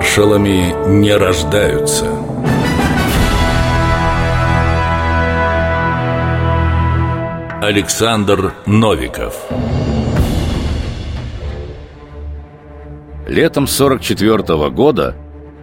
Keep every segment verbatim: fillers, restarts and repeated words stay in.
маршалами не рождаются. Александр Новиков. Летом сорок четвёртого года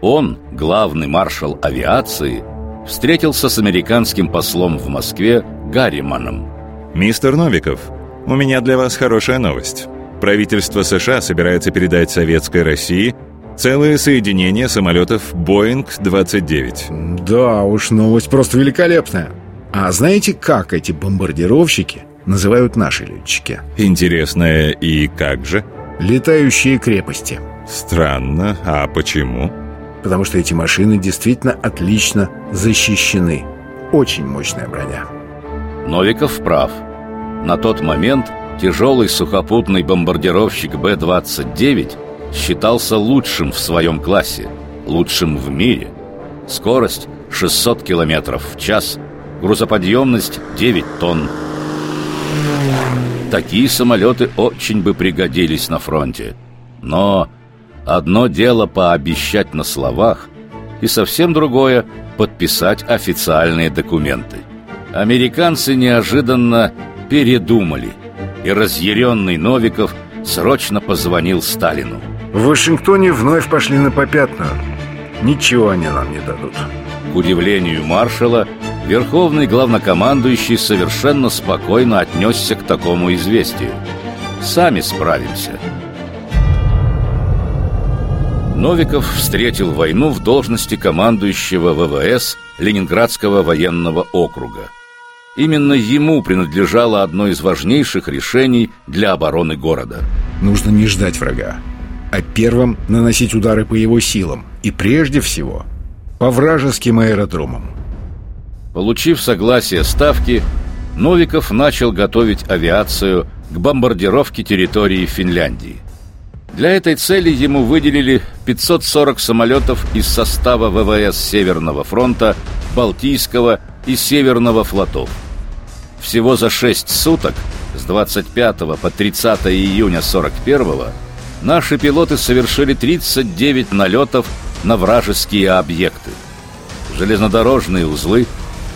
он, главный маршал авиации, встретился с американским послом в Москве Гарриманом. «Мистер Новиков, у меня для вас хорошая новость. Правительство США собирается передать Советской России целое соединение самолетов Боинг двадцать девять». «Да уж, новость просто великолепная. А знаете, как эти бомбардировщики называют наши летчики?» «Интересно, и как же?» «Летающие крепости». «Странно, а почему?» «Потому что эти машины действительно отлично защищены. Очень мощная броня». Новиков прав. На тот момент тяжелый сухопутный бомбардировщик Бэ двадцать девять считался лучшим в своем классе, лучшим в мире. Скорость шестьсот километров в час, грузоподъемность девять тонн. Такие самолеты очень бы пригодились на фронте. Но одно дело пообещать на словах, и совсем другое – подписать официальные документы. Американцы неожиданно передумали, и разъяренный Новиков срочно позвонил Сталину. «В Вашингтоне вновь пошли на попятную. Ничего они нам не дадут». К удивлению маршала, верховный главнокомандующий совершенно спокойно отнесся к такому известию. «Сами справимся». Новиков встретил войну в должности командующего Вэ Вэ Эс Ленинградского военного округа. Именно ему принадлежало одно из важнейших решений для обороны города. «Нужно не ждать врага, а первым наносить удары по его силам, и прежде всего по вражеским аэродромам». Получив согласие Ставки, Новиков начал готовить авиацию к бомбардировке территории Финляндии. Для этой цели ему выделили пятьсот сорок самолетов из состава Вэ Вэ Эс Северного фронта, Балтийского и Северного флотов. Всего за шесть суток, с двадцать пятого по тридцатое июня сорок первого, наши пилоты совершили тридцать девять налетов на вражеские объекты. Железнодорожные узлы,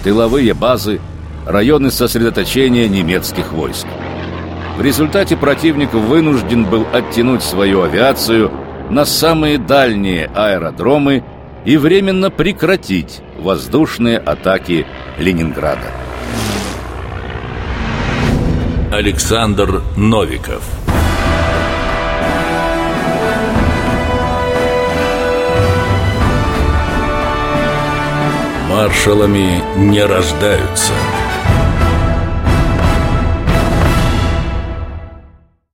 тыловые базы, районы сосредоточения немецких войск. В результате противник вынужден был оттянуть свою авиацию на самые дальние аэродромы и временно прекратить воздушные атаки Ленинграда. Александр Новиков. Маршалами не рождаются.